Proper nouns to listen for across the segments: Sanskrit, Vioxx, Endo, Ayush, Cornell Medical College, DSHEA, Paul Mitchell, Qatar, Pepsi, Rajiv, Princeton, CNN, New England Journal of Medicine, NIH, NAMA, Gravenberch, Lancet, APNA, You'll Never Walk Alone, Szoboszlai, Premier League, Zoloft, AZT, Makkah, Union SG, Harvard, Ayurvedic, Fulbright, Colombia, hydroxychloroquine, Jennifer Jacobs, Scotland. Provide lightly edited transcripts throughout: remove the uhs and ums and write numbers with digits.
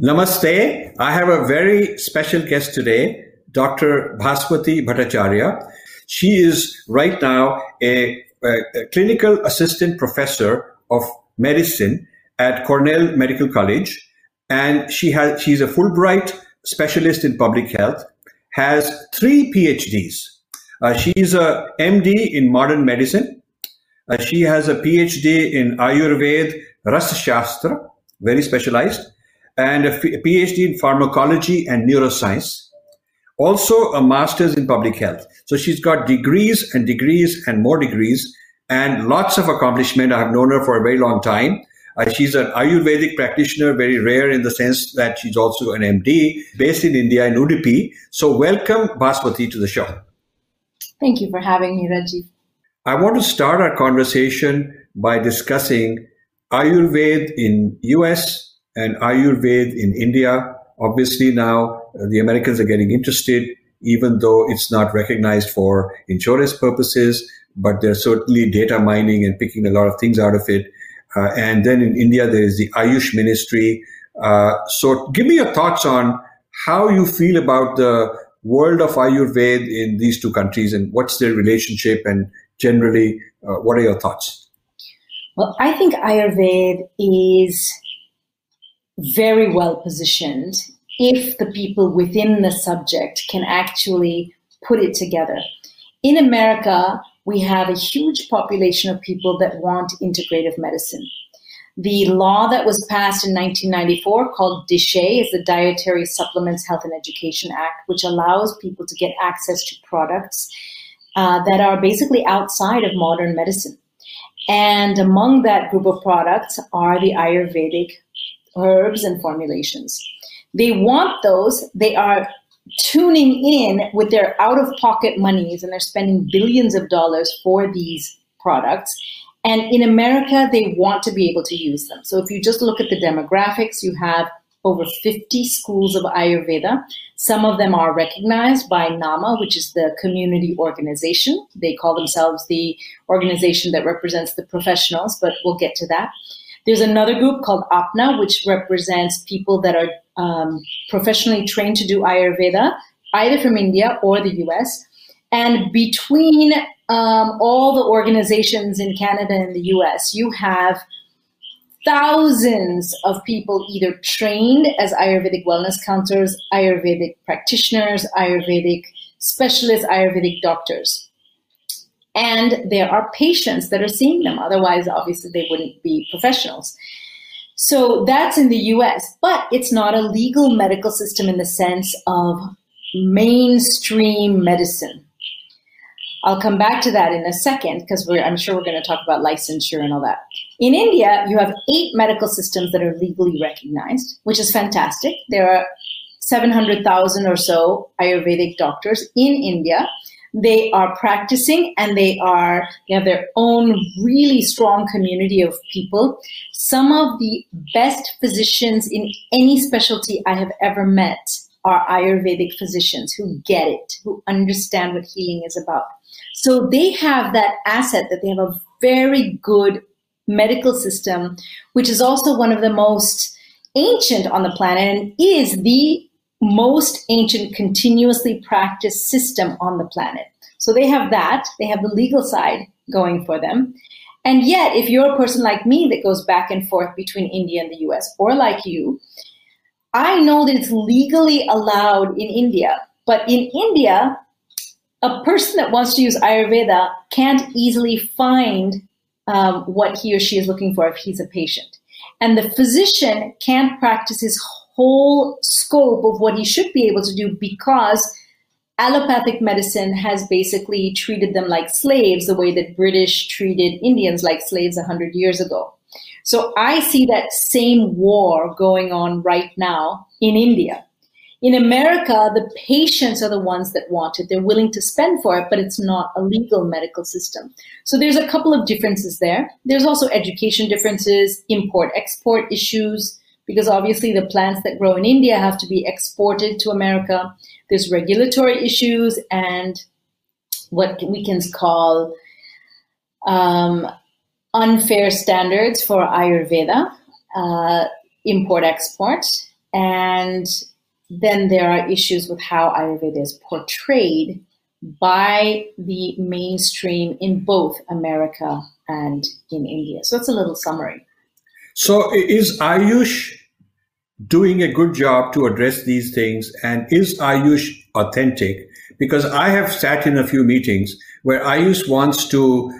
Namaste. I have a very special guest today, Dr. Bhaswati Bhattacharya. She is right now a clinical assistant professor of medicine at Cornell Medical College, and she's a Fulbright specialist in public health, has 3 PhDs. She is a MD in modern medicine. She has a PhD in Ayurveda Rasashastra, very specialized, and a PhD in pharmacology and neuroscience, also a master's in public health. So she's got degrees and degrees and more degrees and lots of accomplishment. I have known her for a very long time. She's an Ayurvedic practitioner, very rare in the sense that she's also an MD, based in India in Udupi. So welcome, Bhaswati, to the show. Thank you for having me, Rajiv. I want to start our conversation by discussing Ayurveda in US, and Ayurveda in India. Obviously now the Americans are getting interested, even though it's not recognized for insurance purposes, but there's certainly data mining and picking a lot of things out of it. And then in India, there is the Ayush ministry. So give me your thoughts on how you feel about the world of Ayurveda in these two countries and what's their relationship, and generally, what are your thoughts? Well, I think Ayurveda is very well positioned if the people within the subject can actually put it together. In America, we have a huge population of people that want integrative medicine. The law that was passed in 1994 called DSHEA is the Dietary Supplements, Health and Education Act, which allows people to get access to products that are basically outside of modern medicine. And among that group of products are the Ayurvedic herbs and formulations. They want those. They are tuning in with their out-of-pocket monies, and they're spending billions of dollars for these products. And in America, they want to be able to use them. So if you just look at the demographics, you have over 50 schools of Ayurveda. Some of them are recognized by NAMA, which is the community organization. They call themselves the organization that represents the professionals, but we'll get to that. There's another group called APNA, which represents people that are professionally trained to do Ayurveda, either from India or the US. And between all the organizations in Canada and the US, you have thousands of people either trained as Ayurvedic wellness counselors, Ayurvedic practitioners, Ayurvedic specialists, Ayurvedic doctors. And there are patients that are seeing them. Otherwise, obviously, they wouldn't be professionals. So that's in the US, but it's not a legal medical system in the sense of mainstream medicine. I'll come back to that in a second, because I'm sure we're going to talk about licensure and all that. In India, you have 8 medical systems that are legally recognized, which is fantastic. There are 700,000 or so Ayurvedic doctors in India. They are practicing, and they have their own really strong community of people. Some of the best physicians in any specialty I have ever met are Ayurvedic physicians who get it, who understand what healing is about. So they have that asset that they have a very good medical system, which is also one of the most ancient on the planet and is the most ancient continuously practiced system on the planet. So they have that. They have the legal side going for them. And yet, if you're a person like me that goes back and forth between India and the US, or like you, I know that it's legally allowed in India. But in India, a person that wants to use Ayurveda can't easily find what he or she is looking for if he's a patient. And the physician can't practice his whole scope of what he should be able to do, because allopathic medicine has basically treated them like slaves the way that British treated Indians like slaves 100 years ago. So I see that same war going on right now in India. In America, the patients are the ones that want it. They're willing to spend for it, but it's not a legal medical system. So there's a couple of differences there. There's also education differences, import-export issues, because obviously the plants that grow in India have to be exported to America. There's regulatory issues and what we can call unfair standards for Ayurveda, import-export. And then there are issues with how Ayurveda is portrayed by the mainstream in both America and in India. So that's a little summary. So is Ayush doing a good job to address these things? And is Ayush authentic? Because I have sat in a few meetings where Ayush wants to,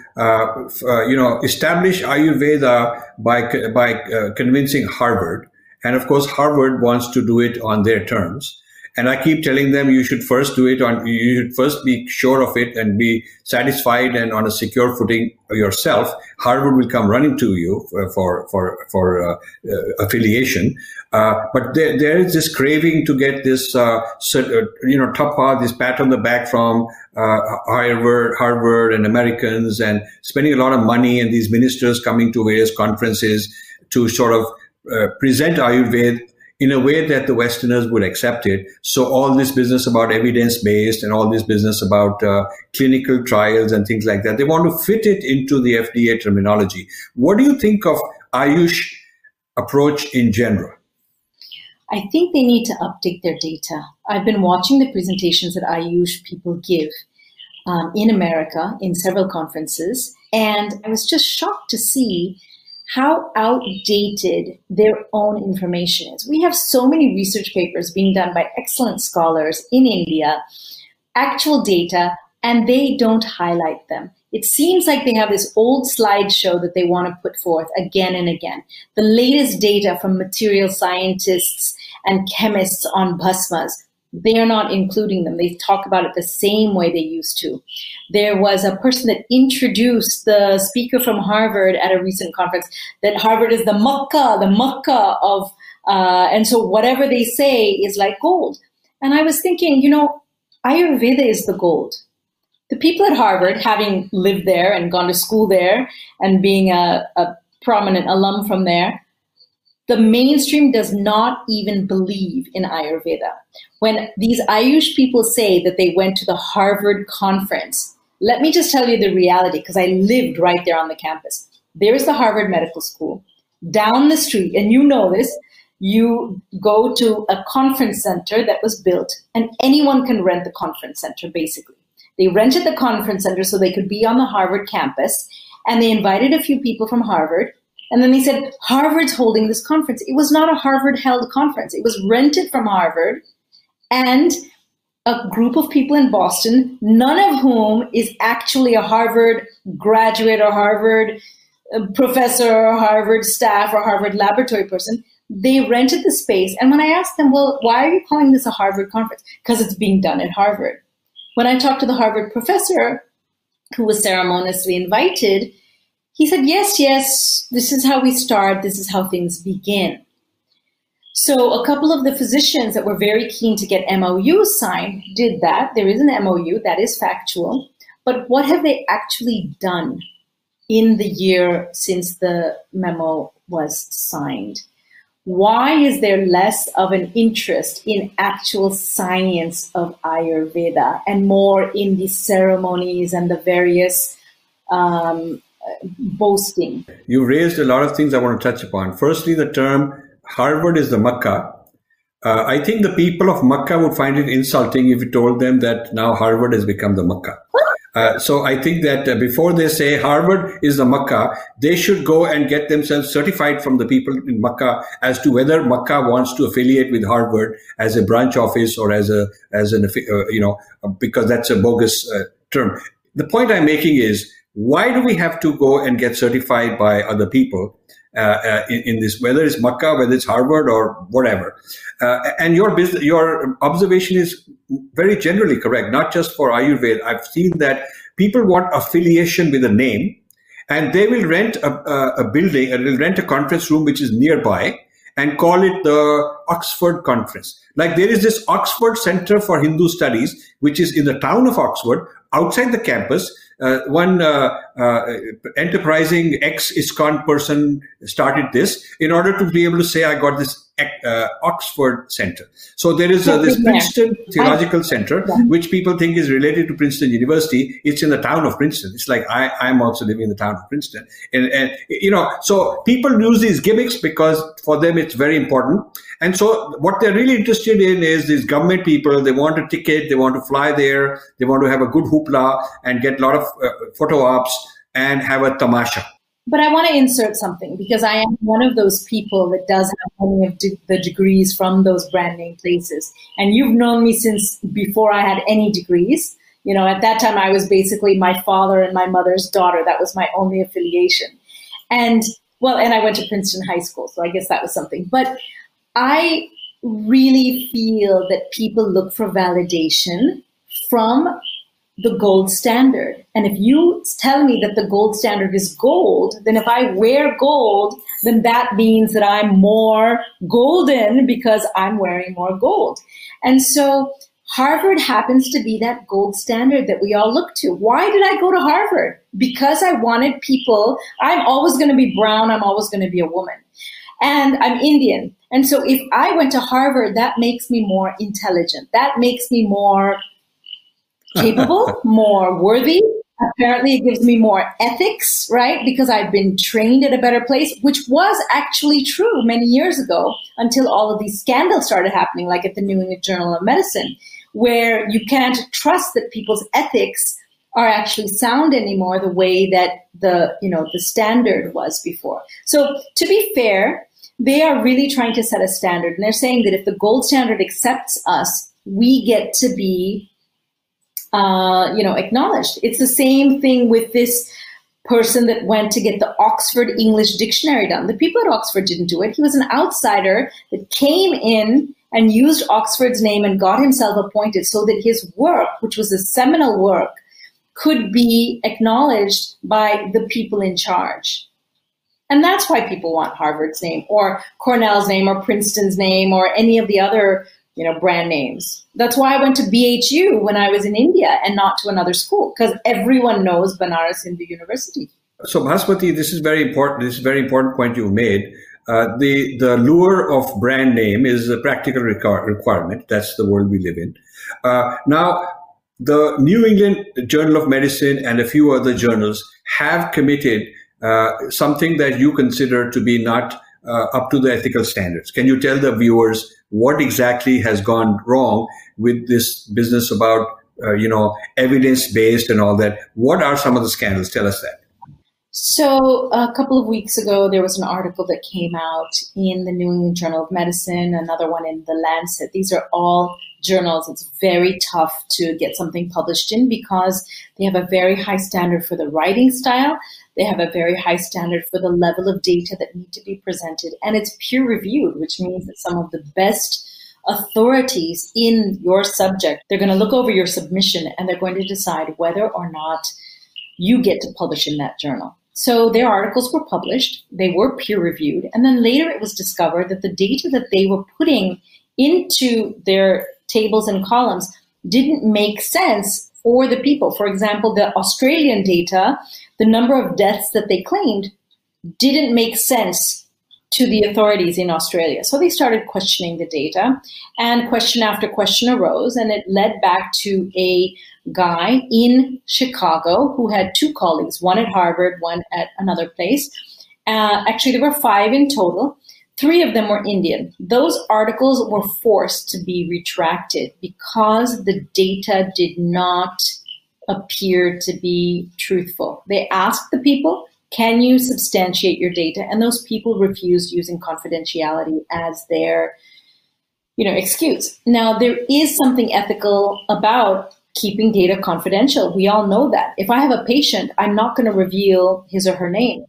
establish Ayurveda by convincing Harvard. And of course, Harvard wants to do it on their terms. And I keep telling them, you should first be sure of it and be satisfied and on a secure footing yourself. Harvard will come running to you for affiliation. But there is this craving to get this, tapa, this pat on the back from Harvard and Americans, and spending a lot of money and these ministers coming to various conferences to sort of present Ayurveda in a way that the Westerners would accept it. So all this business about evidence-based and all this business about clinical trials and things like that, they want to fit it into the FDA terminology. What do you think of Ayush approach in general? I think they need to update their data. I've been watching the presentations that Ayush people give in America in several conferences, and I was just shocked to see how outdated their own information is. We have so many research papers being done by excellent scholars in India, actual data, and they don't highlight them. It seems like they have this old slideshow that they want to put forth again and again. The latest data from material scientists and chemists on bhasmas, they are not including them. They talk about it the same way they used to. There was a person that introduced the speaker from Harvard at a recent conference that Harvard is the Makkah of, and so whatever they say is like gold. And I was thinking, Ayurveda is the gold. The people at Harvard, having lived there and gone to school there and being a prominent alum from there, the mainstream does not even believe in Ayurveda. When these Ayush people say that they went to the Harvard conference, let me just tell you the reality, because I lived right there on the campus. There is the Harvard Medical School. Down the street, and you know this, you go to a conference center that was built, and anyone can rent the conference center, basically. They rented the conference center so they could be on the Harvard campus, and they invited a few people from Harvard. And then they said, Harvard's holding this conference. It was not a Harvard-held conference. It was rented from Harvard and a group of people in Boston, none of whom is actually a Harvard graduate or Harvard professor or Harvard staff or Harvard laboratory person. They rented the space. And when I asked them, well, why are you calling this a Harvard conference? Because it's being done at Harvard. When I talked to the Harvard professor who was ceremoniously invited, he said, yes, this is how we start. This is how things begin. So a couple of the physicians that were very keen to get MOUs signed did that. There is an MOU, that is factual. But what have they actually done in the year since the memo was signed? Why is there less of an interest in actual science of Ayurveda and more in the ceremonies and the various boasting? You raised a lot of things I want to touch upon. Firstly, the term Harvard is the Makkah. I think the people of Makkah would find it insulting if you told them that now Harvard has become the Makkah. So I think that before they say Harvard is the Makkah, they should go and get themselves certified from the people in Makkah as to whether Makkah wants to affiliate with Harvard as a branch office or because that's a bogus term. The point I'm making is, why do we have to go and get certified by other people in this, whether it's Makkah, whether it's Harvard or whatever? And your observation is very generally correct, not just for Ayurveda. I've seen that people want affiliation with a name, and they will rent a building, and they'll rent a conference room which is nearby and call it the Oxford Conference. Like there is this Oxford Center for Hindu Studies, which is in the town of Oxford, outside the campus. One enterprising ex-ISKCON person started this in order to be able to say, I got this Oxford Center. So there is this Princeton Theological Center, which people think is related to Princeton University. It's in the town of Princeton. It's like I'm also living in the town of Princeton. And you know, so people use these gimmicks because for them it's very important. And so what they're really interested in is these government people. They want a ticket. They want to fly there. They want to have a good hoopla and get a lot of photo ops and have a tamasha. But I want to insert something, because I am one of those people that does have any of the degrees from those brand name places. And you've known me since before I had any degrees. You know, at that time, I was basically my father and my mother's daughter. That was my only affiliation. And well, and I went to Princeton High School, so I guess that was something. But I really feel that people look for validation from the gold standard. And if you tell me that the gold standard is gold, then if I wear gold, then that means that I'm more golden because I'm wearing more gold. And so Harvard happens to be that gold standard that we all look to. Why did I go to Harvard? Because I wanted people, I'm always going to be brown, I'm always going to be a woman. And I'm Indian. And so if I went to Harvard, that makes me more intelligent. That makes me more capable, more worthy. Apparently it gives me more ethics, right? Because I've been trained at a better place, which was actually true many years ago until all of these scandals started happening, like at the New England Journal of Medicine, where you can't trust that people's ethics are actually sound anymore the way that the, you know, the standard was before. So to be fair, they are really trying to set a standard. And they're saying that if the gold standard accepts us, we get to be you know, acknowledged. It's the same thing with this person that went to get the Oxford English Dictionary done. The people at Oxford didn't do it. He was an outsider that came in and used Oxford's name and got himself appointed so that his work, which was a seminal work, could be acknowledged by the people in charge. And that's why people want Harvard's name or Cornell's name or Princeton's name or any of the other, you know, brand names. That's why I went to BHU when I was in India and not to another school, because everyone knows Banaras Hindu University. So Bhaswati, this is very important. This is a very important point you made. The lure of brand name is a practical requirement. That's the world we live in. Now, the New England Journal of Medicine and a few other journals have committed something that you consider to be not up to the ethical standards. Can you tell the viewers what exactly has gone wrong with this business about, you know, evidence-based and all that? What are some of the scandals? Tell us that. So a couple of weeks ago, there was an article that came out in the New England Journal of Medicine, another one in the Lancet. These are all journals. It's very tough to get something published in because they have a very high standard for the writing style. They have a very high standard for the level of data that need to be presented, and it's peer reviewed, which means that some of the best authorities in your subject, they're going to look over your submission and they're going to decide whether or not you get to publish in that journal. So their articles were published, they were peer reviewed, and then later it was discovered that the data that they were putting into their tables and columns didn't make sense for the people. For example, the Australian data, the number of deaths that they claimed didn't make sense to the authorities in Australia. So they started questioning the data, and question after question arose, and it led back to a guy in Chicago who had two colleagues, one at Harvard, one at another place. Actually, there were 5 in total. 3 of them were Indian. Those articles were forced to be retracted because the data did not appear to be truthful. They asked the people, can you substantiate your data? And those people refused, using confidentiality as their, you know, excuse. Now, there is something ethical about keeping data confidential. We all know that. If I have a patient, I'm not going to reveal his or her name.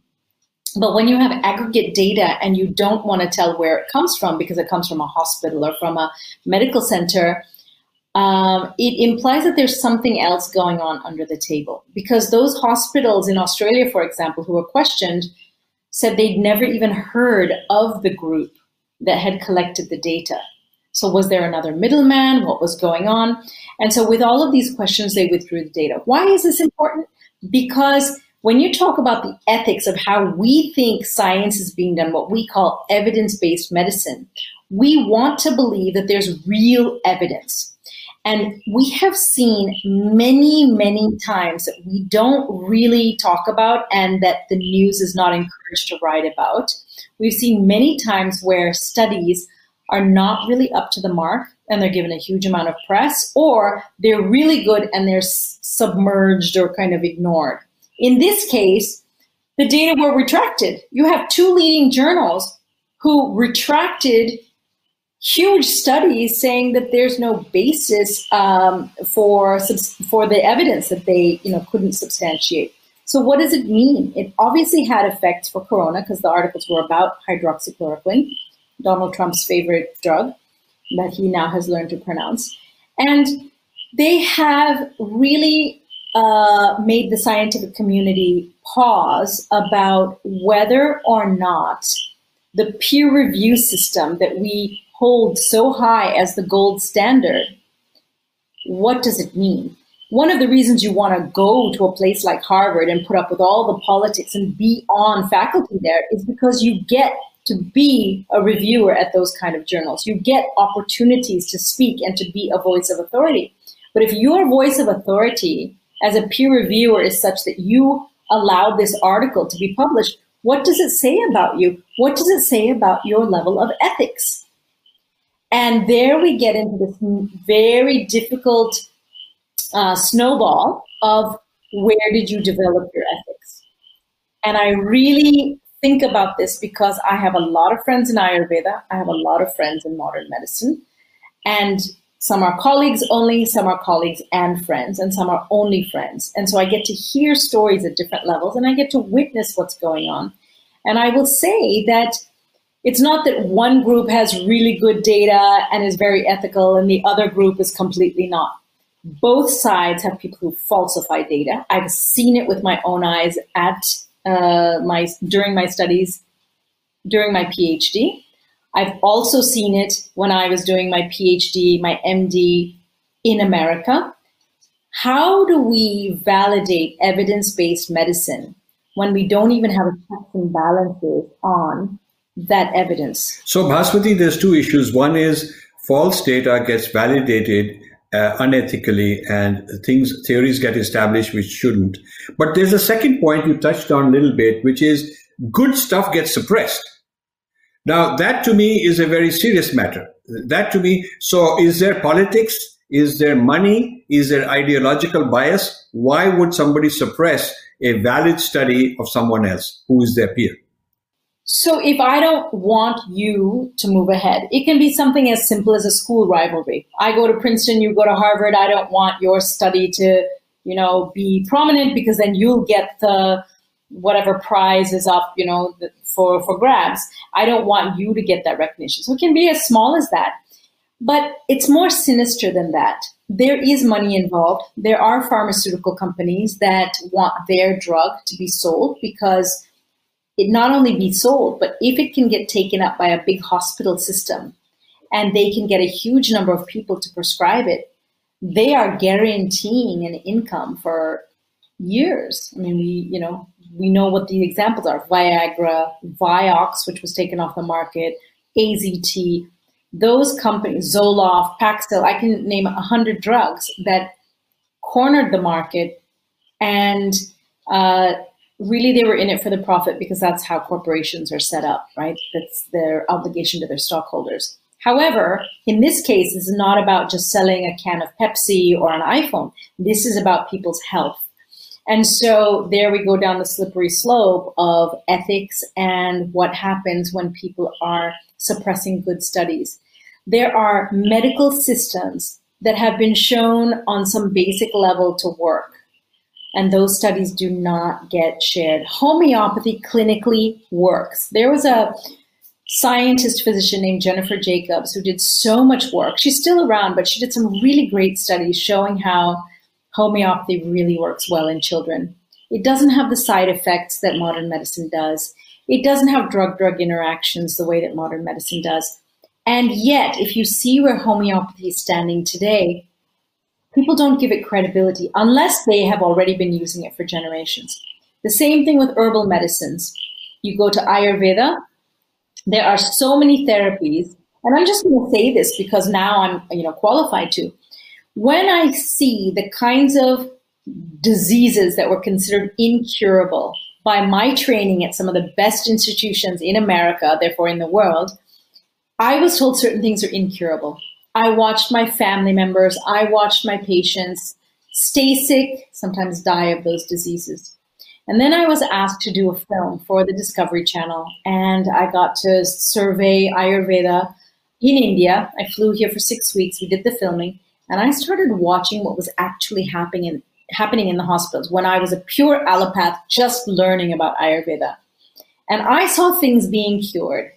But when you have aggregate data and you don't want to tell where it comes from because it comes from a hospital or from a medical center, it implies that there's something else going on under the table. Because those hospitals in Australia, for example, who were questioned, said they'd never even heard of the group that had collected the data. So was there another middleman? What was going on? And so with all of these questions, they withdrew the data. Why is this important? Because when you talk about the ethics of how we think science is being done, what we call evidence-based medicine, We want to believe that there's real evidence. And we have seen many, many times that we don't really talk about and that the news is not encouraged to write about. We've seen many times where studies are not really up to the mark and they're given a huge amount of press, or they're really good and they're submerged or kind of ignored. In this case, the data were retracted. You have two leading journals who retracted huge studies saying that there's no basis for the evidence that they couldn't substantiate. So what does it mean? It obviously had effects for corona because the articles were about hydroxychloroquine, Donald Trump's favorite drug that he now has learned to pronounce. And they have really made the scientific community pause about whether or not the peer review system that we hold so high as the gold standard, what does it mean? One of the reasons you want to go to a place like Harvard and put up with all the politics and be on faculty there is because you get to be a reviewer at those kind of journals. You get opportunities to speak and to be a voice of authority. But if your voice of authority as a peer reviewer is such that you allowed this article to be published, what does it say about you? What does it say about your level of ethics? And there we get into this very difficult snowball of where did you develop your ethics? And I really think about this because I have a lot of friends in Ayurveda. I have a lot of friends in modern medicine. And some are colleagues only, some are colleagues and friends, and some are only friends. And so I get to hear stories at different levels and I get to witness what's going on. And I will say that it's not that one group has really good data and is very ethical and the other group is completely not. Both sides have people who falsify data. I've seen it with my own eyes at during my studies, during my PhD. I've also seen it when I was doing my PhD, my MD in America. How do we validate evidence-based medicine when we don't even have a checks and balances on that evidence? So Bhaswati, there's two issues. One is false data gets validated unethically and theories get established which shouldn't. But there's a second point you touched on a little bit, which is good stuff gets suppressed. Now, that to me is a very serious matter. That to me, so is there politics? Is there money? Is there ideological bias? Why would somebody suppress a valid study of someone else who is their peer? So if I don't want you to move ahead, it can be something as simple as a school rivalry. I go to Princeton, you go to Harvard. I don't want your study to, be prominent because then you'll get the whatever prize is up, for grabs. I don't want you to get that recognition. So it can be as small as that. But it's more sinister than that. There is money involved. There are pharmaceutical companies that want their drug to be sold because it not only be sold, but if it can get taken up by a big hospital system and they can get a huge number of people to prescribe it, they are guaranteeing an income for years. I mean, we know what the examples are. Viagra, Vioxx, which was taken off the market, AZT, those companies, Zoloft, Paxil, I can name 100 drugs that cornered the market, and really they were in it for the profit because that's how corporations are set up, right? That's their obligation to their stockholders. However, in this case, it's not about just selling a can of Pepsi or an iPhone. This is about people's health. And so there we go down the slippery slope of ethics and what happens when people are suppressing good studies. There are medical systems that have been shown on some basic level to work, and those studies do not get shared. Homeopathy clinically works. There was a scientist physician named Jennifer Jacobs who did so much work. She's still around, but she did some really great studies showing how homeopathy really works well in children. It doesn't have the side effects that modern medicine does. It doesn't have drug-drug interactions the way that modern medicine does. And yet, if you see where homeopathy is standing today, people don't give it credibility unless they have already been using it for generations. The same thing with herbal medicines. You go to Ayurveda, there are so many therapies and I'm just going to say this because now I'm qualified to, when I see the kinds of diseases that were considered incurable by my training at some of the best institutions in America, therefore in the world, I was told certain things are incurable. I watched my family members, I watched my patients stay sick, sometimes die of those diseases. And then I was asked to do a film for the Discovery Channel, and I got to survey Ayurveda in India. I flew here for 6 weeks, we did the filming, and I started watching what was actually happening in the hospitals when I was a pure allopath just learning about Ayurveda. And I saw things being cured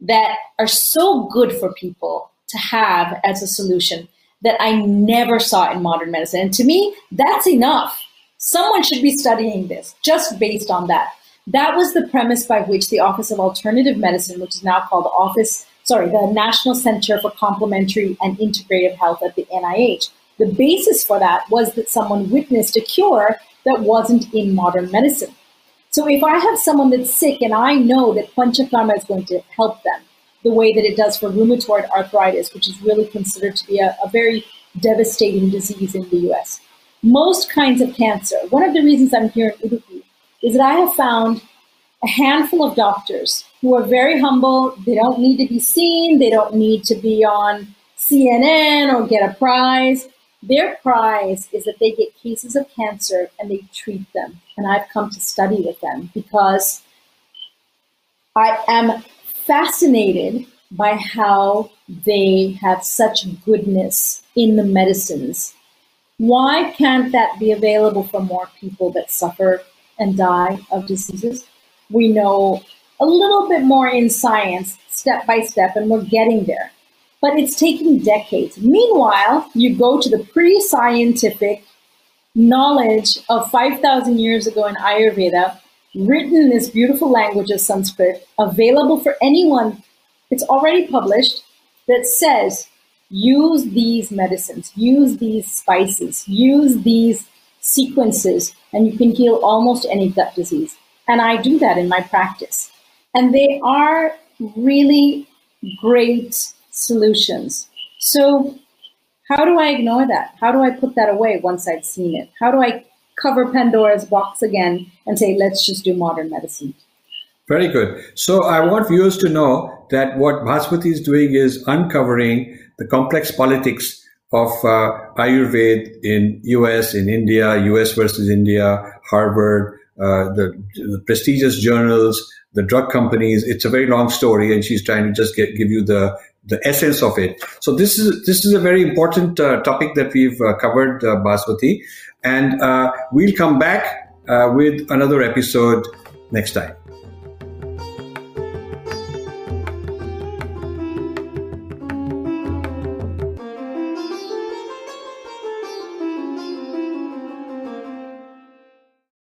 that are so good for people to have as a solution that I never saw in modern medicine. And to me, that's enough. Someone should be studying this just based on that. That was the premise by which the Office of Alternative Medicine, which is now called the National Center for Complementary and Integrative Health at the NIH, the basis for that was that someone witnessed a cure that wasn't in modern medicine. So if I have someone that's sick and I know that panchakarma is going to help them the way that it does for rheumatoid arthritis, which is really considered to be a very devastating disease in the US, most kinds of cancer. One of the reasons I'm here in Udupi is that I have found a handful of doctors who are very humble. They don't need to be seen. They don't need to be on CNN or get a prize. Their prize is that they get cases of cancer and they treat them. And I've come to study with them because I am fascinated by how they have such goodness in the medicines. Why can't that be available for more people that suffer and die of diseases? We know a little bit more in science, step by step, and we're getting there. But it's taking decades. Meanwhile, you go to the pre-scientific knowledge of 5,000 years ago in Ayurveda, written in this beautiful language of Sanskrit, available for anyone. It's already published that says, use these medicines, use these spices, use these sequences, and you can heal almost any gut disease. And I do that in my practice. And they are really great solutions. So how do I ignore that? How do I put that away once I've seen it? How do I cover Pandora's box again and say, let's just do modern medicine? Very good. So I want viewers to know that what Bhaswati is doing is uncovering the complex politics of Ayurveda in US, in India, US versus India, Harvard, the prestigious journals, the drug companies. It's a very long story, and she's trying to just give you the essence of it. So this is a very important topic that we've covered, Bhaswati, and we'll come back with another episode next time.